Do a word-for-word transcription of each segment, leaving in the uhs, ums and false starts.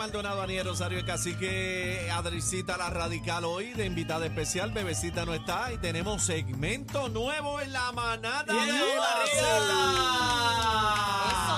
Maldonado, Aniel, Rosario y Cacique. Adricita la radical hoy de invitada especial. Bebecita no está y tenemos segmento nuevo en la manada de la Z.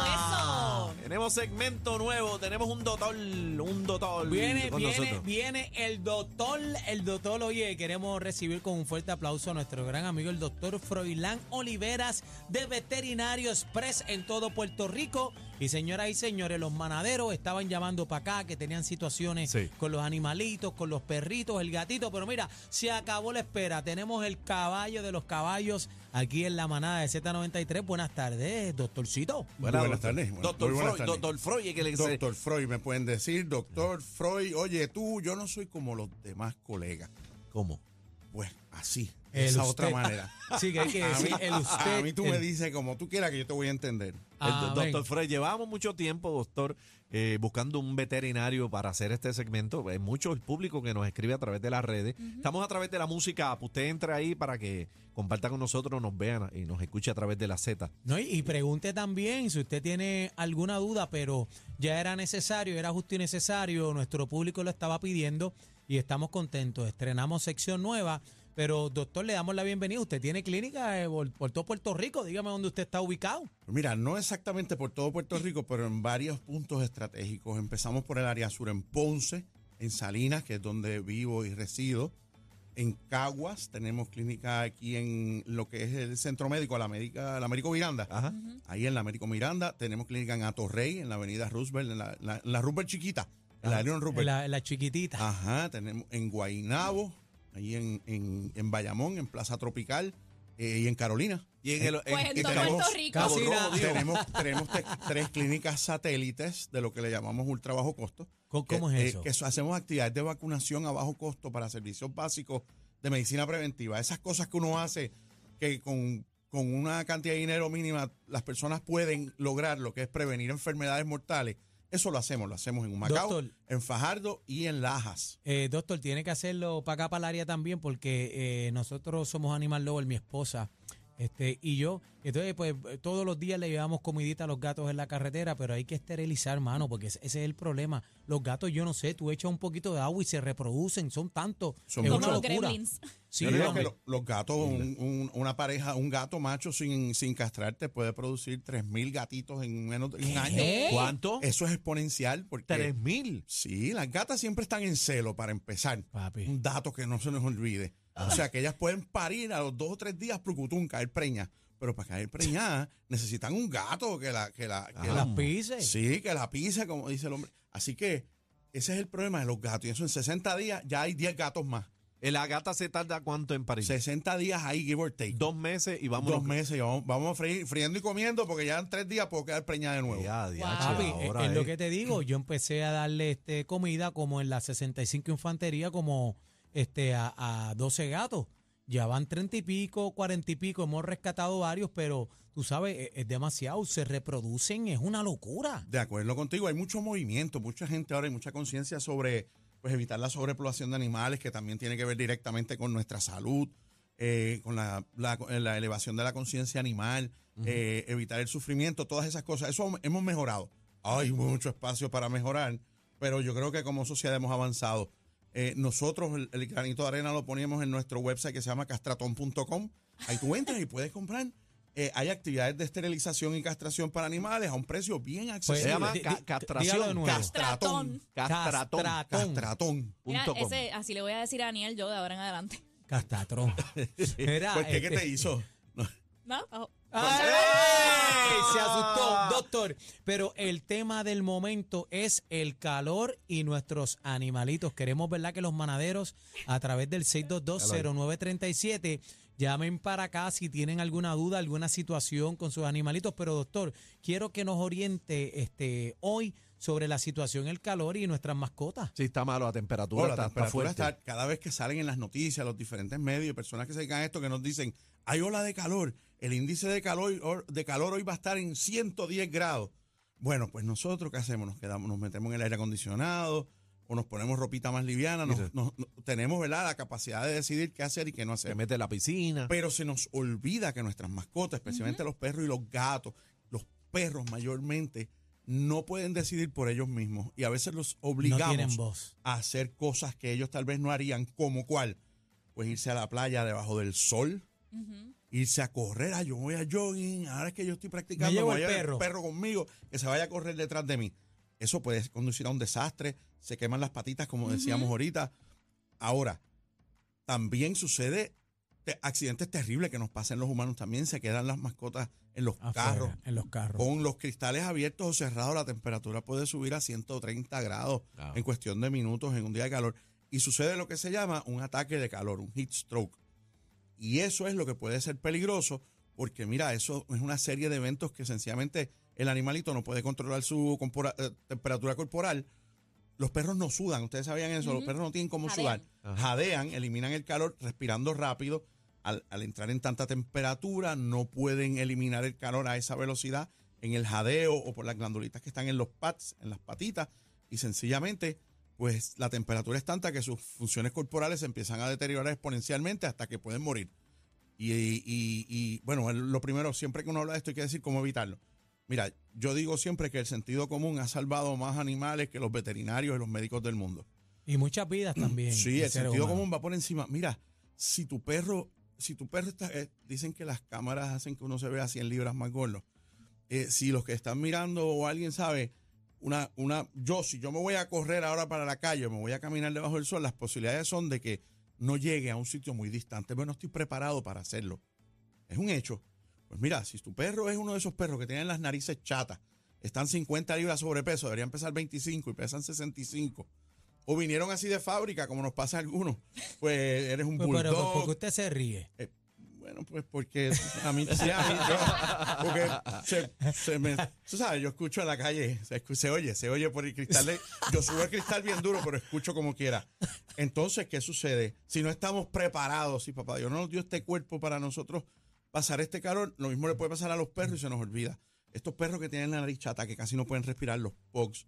Eso, eso. Tenemos segmento nuevo, tenemos un doctor, un doctor. Viene, con viene, nosotros. viene el doctor, el doctor. Oye, queremos recibir con un fuerte aplauso a nuestro gran amigo el doctor Froilán Oliveras de Veterinario Express en todo Puerto Rico. Y señoras y señores, los manaderos estaban llamando para acá que tenían situaciones sí. con los animalitos, con los perritos, el gatito. Pero mira, se acabó la espera. Tenemos el caballo de los caballos aquí en la manada de Z noventa y tres. Buenas tardes, doctorcito. Buenas, buenas tardes. Buenas, doctor buenas Freud, tardes. Doctor Freud, ¿qué le Doctor Freud, me pueden decir, doctor Freud, oye tú, yo no soy como los demás colegas. ¿Cómo? Pues así, de esa usted. Otra manera. Sí, que hay que decir el usted. A mí tú el... me dices como tú quieras que yo te voy a entender. Ah, doctor Freud, llevamos mucho tiempo, doctor, eh, buscando un veterinario para hacer este segmento. Hay mucho el público que nos escribe a través de las redes. Uh-huh. Estamos a través de la música. Usted entra ahí para que comparta con nosotros, nos vean y nos escuche a través de la Z. No, y, y pregunte también si usted tiene alguna duda, pero ya era necesario, era justo y necesario. Nuestro público lo estaba pidiendo. Y estamos contentos, estrenamos sección nueva, pero doctor, le damos la bienvenida. Usted tiene clínica eh, por, por todo Puerto Rico, dígame dónde usted está ubicado. Mira, no exactamente por todo Puerto Rico, pero en varios puntos estratégicos. Empezamos por el área sur en Ponce, en Salinas, que es donde vivo y resido. En Caguas tenemos clínica aquí en lo que es el Centro Médico La Médica, la Américo Miranda. Ajá. Uh-huh. Ahí en la Américo Miranda tenemos clínica en Atorrey, en la avenida Roosevelt, en la, la, la Roosevelt chiquita. La, la, la chiquitita. Ajá, tenemos en Guaynabo, ahí en, en, en Bayamón, en Plaza Tropical eh, y en Carolina. Y en, el, en, pues en y todo tenemos, Puerto Rico. Cabo Rojo, tenemos tenemos te, tres clínicas satélites de lo que le llamamos ultra bajo costo. ¿Cómo, que, cómo es eso? Eh, que hacemos actividades de vacunación a bajo costo para servicios básicos de medicina preventiva. Esas cosas que uno hace que con, con una cantidad de dinero mínima las personas pueden lograr lo que es prevenir enfermedades mortales. Eso lo hacemos, lo hacemos en Humacao, doctor, en Fajardo y en Lajas. Eh, doctor, tiene que hacerlo para acá, para el área también, porque eh, nosotros somos Animal Lover, mi esposa este, y yo. Entonces, pues todos los días le llevamos comidita a los gatos en la carretera, pero hay que esterilizar, mano, porque ese es el problema. Los gatos, yo no sé, tú echas un poquito de agua y se reproducen, son tantos. Son muchos. Como los gremlins. Sí, yo digo que lo, los gatos, un, un, una pareja, un gato macho sin, sin castrar te puede producir tres mil gatitos en menos de un año. ¿Cuánto? Eso es exponencial. Porque ¿tres mil? Sí, las gatas siempre están en celo para empezar. Papi. Un dato que no se nos olvide. Ah. O sea, que ellas pueden parir a los dos o tres días, prucutún, caer preñas. Pero para caer preñada necesitan un gato que la... Que la, que ah, la pise. Sí, que la pise, como dice el hombre. Así que ese es el problema de los gatos. Y eso en sesenta días ya hay diez gatos más. ¿La gata se tarda cuánto en parir? sesenta días ahí, give or take. Dos meses y vamos. Dos meses y vamos, vamos fri friendo y comiendo porque ya en tres días puedo quedar preñada de nuevo. Ya, ya, wow. Papi, ahora es, es lo que te digo. Yo empecé a darle este comida como en la sesenta y cinco Infantería, como este a, a doce gatos. Ya van treinta y pico, cuarenta y pico. Hemos rescatado varios, pero tú sabes, es, es demasiado. Se reproducen, es una locura. De acuerdo contigo. Hay mucho movimiento, mucha gente ahora y mucha conciencia sobre... pues evitar la sobrepoblación de animales, que también tiene que ver directamente con nuestra salud, eh, con la, la, la elevación de la conciencia animal, uh-huh. eh, evitar el sufrimiento, todas esas cosas. Eso hemos mejorado. Hay mucho espacio para mejorar, pero yo creo que como sociedad hemos avanzado. Eh, nosotros el, el granito de arena lo poníamos en nuestro website que se llama castratón punto com. Ahí tú entras y puedes comprar. Eh, hay actividades de esterilización y castración para animales a un precio bien accesible. Se llama ca castración. Castratón. Castratón. Castratón. Castratón. Así le voy a decir a Aniel yo de ahora en adelante. Castratrón. Era, ¿Por qué? Este, ¿Qué te hizo? No. no. Oh. ¡Ay! Se asustó, doctor. Pero el tema del momento es el calor y nuestros animalitos. Queremos, ¿verdad?, que los manaderos a través del seis dos dos cero nueve tres siete llamen para acá si tienen alguna duda, alguna situación con sus animalitos. Pero, doctor, quiero que nos oriente este hoy sobre la situación, el calor y nuestras mascotas. Sí, está malo, la temperatura, oh, la está, temperatura está fuerte. Está, cada vez que salen en las noticias, los diferentes medios, personas que se dedican a esto, que nos dicen, hay ola de calor, el índice de calor, de calor hoy va a estar en ciento diez grados. Bueno, pues nosotros, ¿qué hacemos? Nos quedamos, nos metemos en el aire acondicionado o nos ponemos ropita más liviana. Nos, nos, nos, tenemos, ¿verdad?, la capacidad de decidir qué hacer y qué no hacer. Se mete en la piscina. Pero se nos olvida que nuestras mascotas, especialmente uh-huh. los perros y los gatos, los perros mayormente, no pueden decidir por ellos mismos y a veces los obligamos no a hacer cosas que ellos tal vez no harían, como cuál, pues irse a la playa debajo del sol, uh-huh. irse a correr, ah, yo voy a jogging, ahora es que yo estoy practicando, me llevo el perro. el perro conmigo, que se vaya a correr detrás de mí. Eso puede conducir a un desastre, se queman las patitas, como uh-huh. decíamos ahorita. Ahora, también sucede te, accidentes terribles que nos pasan los humanos también, se quedan las mascotas en los, afuera, carros, en los carros. Con los cristales abiertos o cerrados, la temperatura puede subir a ciento treinta grados claro. en cuestión de minutos en un día de calor. Y sucede lo que se llama un ataque de calor, un heat stroke. Y eso es lo que puede ser peligroso, porque mira, eso es una serie de eventos que sencillamente el animalito no puede controlar su compora, eh, temperatura corporal. Los perros no sudan, ustedes sabían eso, uh-huh. los perros no tienen cómo Jadean. sudar. Ajá. Jadean, eliminan el calor respirando rápido. Al, al entrar en tanta temperatura no pueden eliminar el calor a esa velocidad en el jadeo o por las glandulitas que están en los pads, en las patitas, y sencillamente pues la temperatura es tanta que sus funciones corporales se empiezan a deteriorar exponencialmente hasta que pueden morir. Y, y, y bueno, lo primero, siempre que uno habla de esto hay que decir cómo evitarlo. Mira, yo digo siempre que el sentido común ha salvado más animales que los veterinarios y los médicos del mundo. Y muchas vidas también. Sí, el sentido humano. común va por encima. Mira, si tu perro, si tu perro está, eh, dicen que las cámaras hacen que uno se vea cien libras más gordo. Eh, si los que están mirando o alguien sabe, una, una, yo si yo me voy a correr ahora para la calle, me voy a caminar debajo del sol, las posibilidades son de que no llegue a un sitio muy distante, pero no estoy preparado para hacerlo. Es un hecho. Pues mira, si tu perro es uno de esos perros que tienen las narices chatas, están cincuenta libras sobrepeso, deberían pesar veinticinco y pesan sesenta y cinco, o vinieron así de fábrica, como nos pasa a algunos, pues eres un pues, bulldog. Pero ¿por qué usted se ríe? Eh, bueno, pues porque a mí, sí, a mí yo, porque se, se me, tú sabes, yo escucho en la calle, se, se oye, se oye por el cristal, de, yo subo el cristal bien duro, pero escucho como quiera. Entonces, ¿qué sucede? Si no estamos preparados, si papá Dios no nos dio este cuerpo para nosotros pasar este calor, lo mismo le puede pasar a los perros y se nos olvida. Estos perros que tienen la nariz chata, que casi no pueden respirar, los pugs,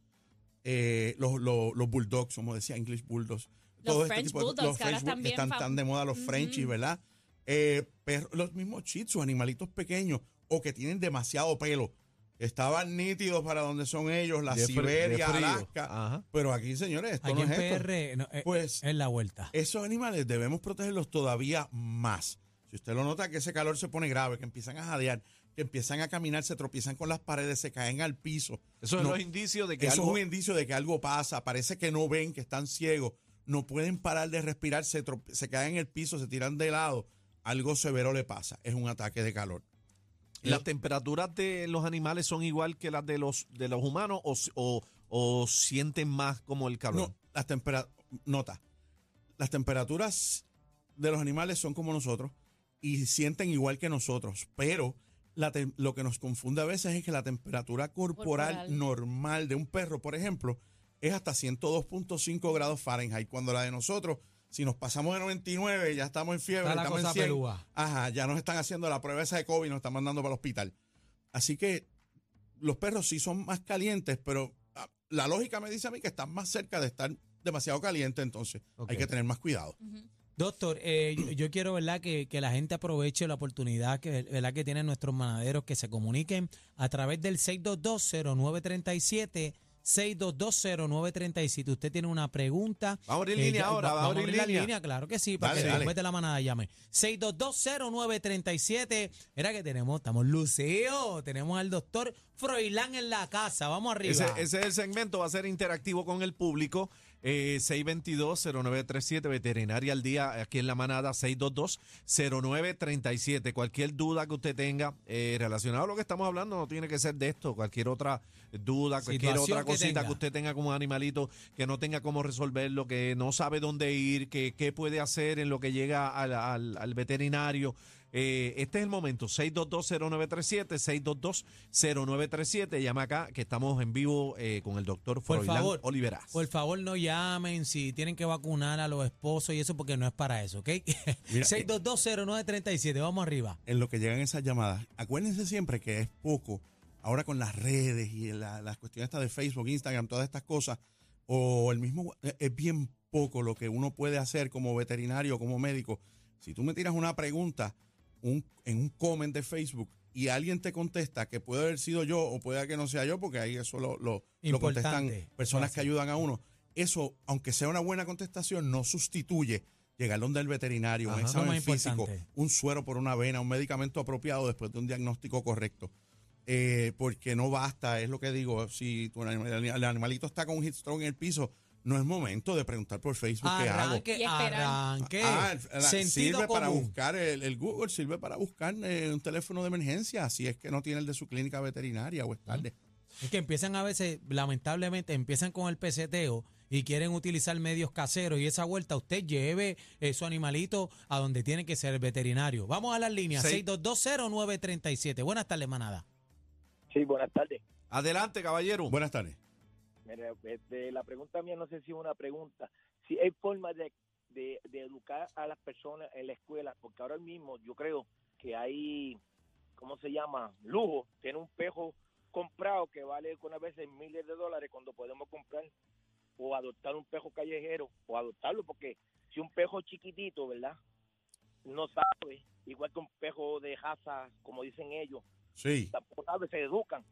eh, los, los, los bulldogs, como decía, English bulldogs. Los todo French este tipo de, bulldogs, los que French ahora bulldogs, están tan de moda los uh-huh. Frenchies, ¿verdad? Eh, perros, los mismos shih tzus, animalitos pequeños o que tienen demasiado pelo. Estaban nítidos para donde son ellos, la de Siberia, de Alaska. Ajá. Pero aquí, señores, esto aquí no es esto. P R, no, eh, pues, es la vuelta. Esos animales debemos protegerlos todavía más. Si usted lo nota que ese calor se pone grave, que empiezan a jadear, que empiezan a caminar, se tropiezan con las paredes, se caen al piso. Eso no, es un indicio de que eso algo, es un indicio de que algo pasa. Parece que no ven, que están ciegos, no pueden parar de respirar, se, trope- se caen en el piso, se tiran de lado. Algo severo le pasa. Es un ataque de calor. ¿Las ¿Y? temperaturas de los animales son igual que las de los de los humanos o, o, o sienten más como el calor? No, las temperaturas. Nota. Las temperaturas de los animales son como nosotros. Y sienten igual que nosotros, pero la te- lo que nos confunde a veces es que la temperatura corporal, corporal normal de un perro, por ejemplo, es hasta ciento dos punto cinco grados Fahrenheit, cuando la de nosotros, si nos pasamos de noventa y nueve, ya estamos en fiebre, está estamos en cien, pelúa. Ajá, ya nos están haciendo la prueba esa de COVID, nos están mandando para el hospital. Así que los perros sí son más calientes, pero la lógica me dice a mí que están más cerca de estar demasiado caliente, entonces okay. hay que tener más cuidado. Uh-huh. Doctor, eh, yo, yo quiero, ¿verdad?, que, que la gente aproveche la oportunidad que, ¿verdad?, que tienen nuestros manaderos, que se comuniquen a través del seis dos dos cero nueve tres siete, seis dos dos cero nueve tres siete. Usted tiene una pregunta. Vamos a abrir línea ya, ahora, va, vamos a abrir la línea. línea. Claro que sí, para dale, que después de la manada llame. seis dos dos cero nueve tres siete. Mira que tenemos, estamos luceo, tenemos al doctor Froilán en la casa. Vamos arriba. Ese, ese es el segmento, va a ser interactivo con el público. Eh, seis dos dos cero nueve tres siete, Veterinaria al Día, aquí en La Manada, seis dos dos cero nueve tres siete. Cualquier duda que usted tenga eh, relacionada a lo que estamos hablando, no tiene que ser de esto, cualquier otra duda, cualquier Situación otra cosita que, tenga. que usted tenga como animalito, que no tenga cómo resolverlo, que no sabe dónde ir, que qué puede hacer en lo que llega al, al, al veterinario. Eh, este es el momento, seis dos dos cero nueve tres siete, seis dos dos cero nueve tres siete, llama acá que estamos en vivo eh, con el doctor Froilán Oliveras. Por favor, no llamen si tienen que vacunar a los esposos y eso porque no es para eso, ¿ok? seis dos dos cero nueve tres siete, vamos arriba. En lo que llegan esas llamadas, acuérdense siempre que es poco, ahora con las redes y la, las cuestiones estas de Facebook, Instagram, todas estas cosas, o el mismo, es bien poco lo que uno puede hacer como veterinario, como médico. Si tú me tiras una pregunta, Un, en un comment de Facebook, y alguien te contesta que puede haber sido yo o puede que no sea yo, porque ahí eso lo, lo, lo contestan personas que ayudan a uno. Eso, aunque sea una buena contestación, no sustituye llegar donde el veterinario, ajá, un examen físico, un suero por una vena, un medicamento apropiado después de un diagnóstico correcto. Eh, porque no basta, es lo que digo, si tu, el animalito está con un hit stroke en el piso, no es momento de preguntar por Facebook arranque, qué hago. Arranque, ah, la, sirve común. Para buscar el, el Google, sirve para buscar eh, un teléfono de emergencia, si es que no tiene el de su clínica veterinaria o es tarde. Es que empiezan a veces, lamentablemente, empiezan con el peseteo y quieren utilizar medios caseros y esa vuelta usted lleve eh, su animalito a donde tiene que ser el veterinario. Vamos a las líneas, seis dos dos cero nueve tres siete. Buenas tardes, manada. Sí, buenas tardes. Adelante, caballero. Buenas tardes. Mira, de la pregunta mía, no sé si es una pregunta. Si hay forma de, de, de educar a las personas en la escuela, porque ahora mismo yo creo que hay, ¿cómo se llama? Lujo. Tiene un pejo comprado que vale algunas veces miles de dólares cuando podemos comprar o adoptar un pejo callejero o adoptarlo, porque si un pejo chiquitito, ¿verdad? No sabe, igual que un pejo de raza, como dicen ellos. Sí. Tampoco sabe, se educan.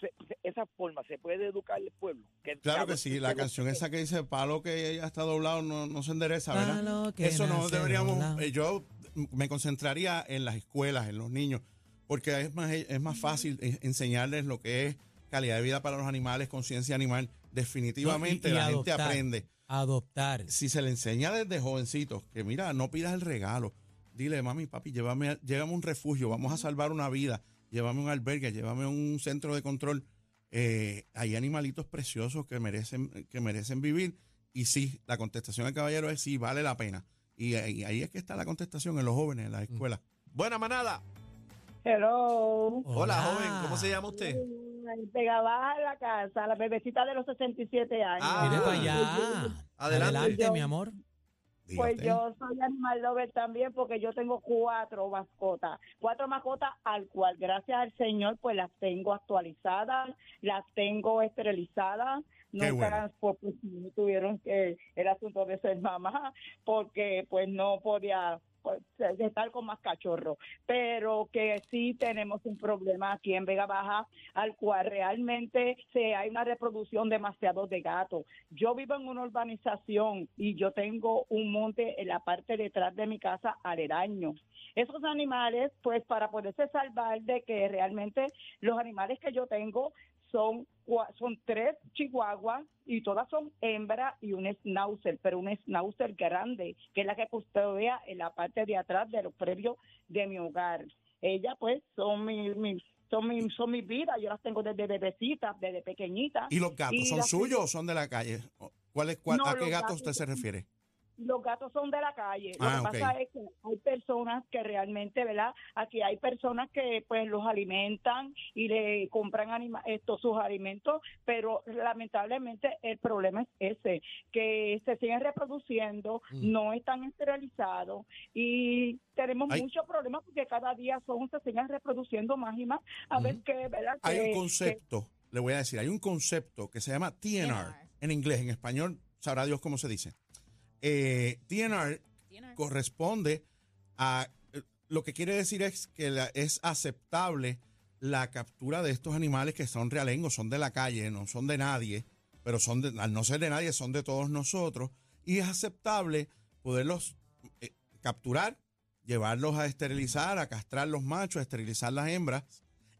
Se, se, esa forma, ¿se puede educar el pueblo? Que, claro que sí, la canción esa que dice palo que ya está doblado no, no se endereza, ¿verdad? Palo que eso no deberíamos, eh, yo me concentraría en las escuelas, en los niños, porque es más, es más fácil enseñarles lo que es calidad de vida para los animales, conciencia animal, definitivamente no, y, y la adoptar, gente aprende. Adoptar. Si se le enseña desde jovencitos, que mira, no pidas el regalo, dile mami, papi, llévame, llévame un refugio, vamos a salvar una vida. Llévame a un albergue, llévame a un centro de control. Eh, hay animalitos preciosos que merecen, que merecen vivir. Y sí, la contestación del caballero es sí, vale la pena. Y, y ahí es que está la contestación en los jóvenes, en las escuelas. Mm. Buena manada. Hello. Hola, Hola, joven. ¿Cómo se llama usted? Pegaba a la casa, la bebecita de los sesenta y siete años. Ah, mire para allá. Adelante, Adelante mi amor. Dígate. Pues yo soy animal lover también porque yo tengo cuatro mascotas, cuatro mascotas al cual gracias al Señor pues las tengo actualizadas, las tengo esterilizadas, nunca bueno. pues, tuvieron que el asunto de ser mamá porque pues no podía pues, estar con más cachorros, pero que sí tenemos un problema aquí en Vega Baja al cual realmente se hay una reproducción demasiado de gatos. Yo vivo en una urbanización y yo tengo un monte en la parte detrás de mi casa aledaño. Esos animales, pues para poderse salvar de que realmente los animales que yo tengo son son tres chihuahuas y todas son hembra y un schnauzer, pero un schnauzer grande, que es la que custodia en la parte de atrás de los predios de mi hogar. Ellas pues son mi, mi son mi son mi vida, yo las tengo desde bebecitas, desde pequeñitas. ¿Y los gatos y son suyos o son de la calle? ¿Cuál es, cuál, no, ¿a qué gato usted se refiere? Los gatos son de la calle. Ah, lo que okay. pasa es que hay personas que realmente, ¿verdad? Aquí hay personas que pues los alimentan y le compran anima- estos sus alimentos, pero lamentablemente el problema es ese, que se siguen reproduciendo, mm. no están esterilizados y tenemos hay... muchos problemas porque cada día son se siguen reproduciendo más y más. A mm. ver qué, ¿verdad? Hay que, un concepto, que... le voy a decir, hay un concepto que se llama T N R en inglés, en español sabrá Dios cómo se dice. Eh, T N R, T N R corresponde a eh, lo que quiere decir es que la, es aceptable la captura de estos animales que son realengos, son de la calle, no son de nadie, pero son de, al no ser de nadie son de todos nosotros y es aceptable poderlos eh, capturar, llevarlos a esterilizar, a castrar los machos, a esterilizar las hembras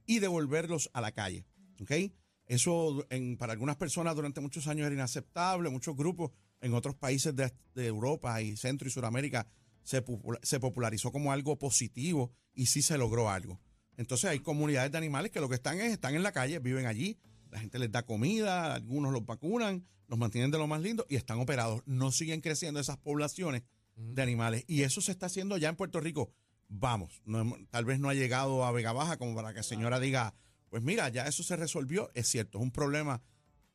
y devolverlos a la calle, ¿okay? Eso en, para algunas personas durante muchos años era inaceptable, muchos grupos en otros países de, de Europa y Centro y Sudamérica se, popula, se popularizó como algo positivo y sí se logró algo. Entonces hay comunidades de animales que lo que están es, están en la calle, viven allí, la gente les da comida, algunos los vacunan, los mantienen de lo más lindo y están operados. No siguen creciendo esas poblaciones de animales. Y eso se está haciendo ya en Puerto Rico. Vamos, no, tal vez no ha llegado a Vega Baja como para que la señora diga, pues mira, ya eso se resolvió. Es cierto, es un problema,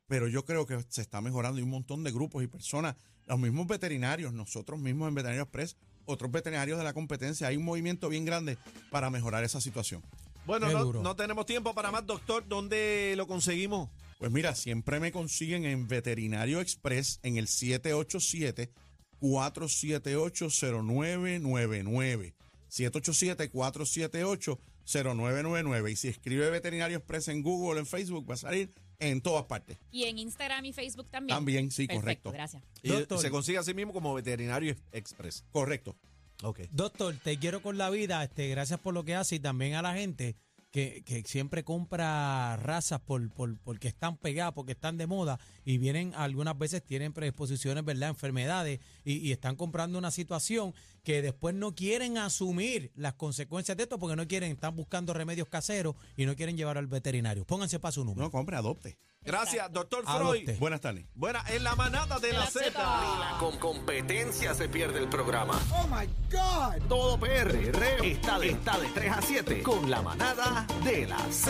pero yo creo que se está mejorando y un montón de grupos y personas, los mismos veterinarios, nosotros mismos en Veterinario Express, otros veterinarios de la competencia, hay un movimiento bien grande para mejorar esa situación. Bueno, no, no tenemos tiempo para más, doctor. ¿Dónde lo conseguimos? Pues mira, siempre me consiguen en Veterinario Express en el siete ocho siete, cuatro siete ocho, cero nueve nueve nueve. siete ocho siete, cuatro siete ocho, cero nueve nueve nueve. cero nueve nueve nueve. Y si escribe Veterinario Express en Google o en Facebook, va a salir en todas partes. Y en Instagram y Facebook también. También, sí, perfecto, correcto. Gracias. Y doctor, se consigue así mismo como Veterinario Express. Correcto. Okay. Doctor, te quiero con la vida. Este, gracias por lo que hace y también a la gente que, que siempre compra razas por, por, porque están pegadas, porque están de moda y vienen, algunas veces tienen predisposiciones, ¿verdad? Enfermedades y, y están comprando una situación que después no quieren asumir las consecuencias de esto porque no quieren, están buscando remedios caseros y no quieren llevar al veterinario. Pónganse para su número. No, compre, adopte. Gracias, doctor Freud. Buenas tardes. Buenas, en la manada de la Z. La con competencia se pierde el programa. Oh my God. Todo P R está de, está de tres a siete con la manada de la Z.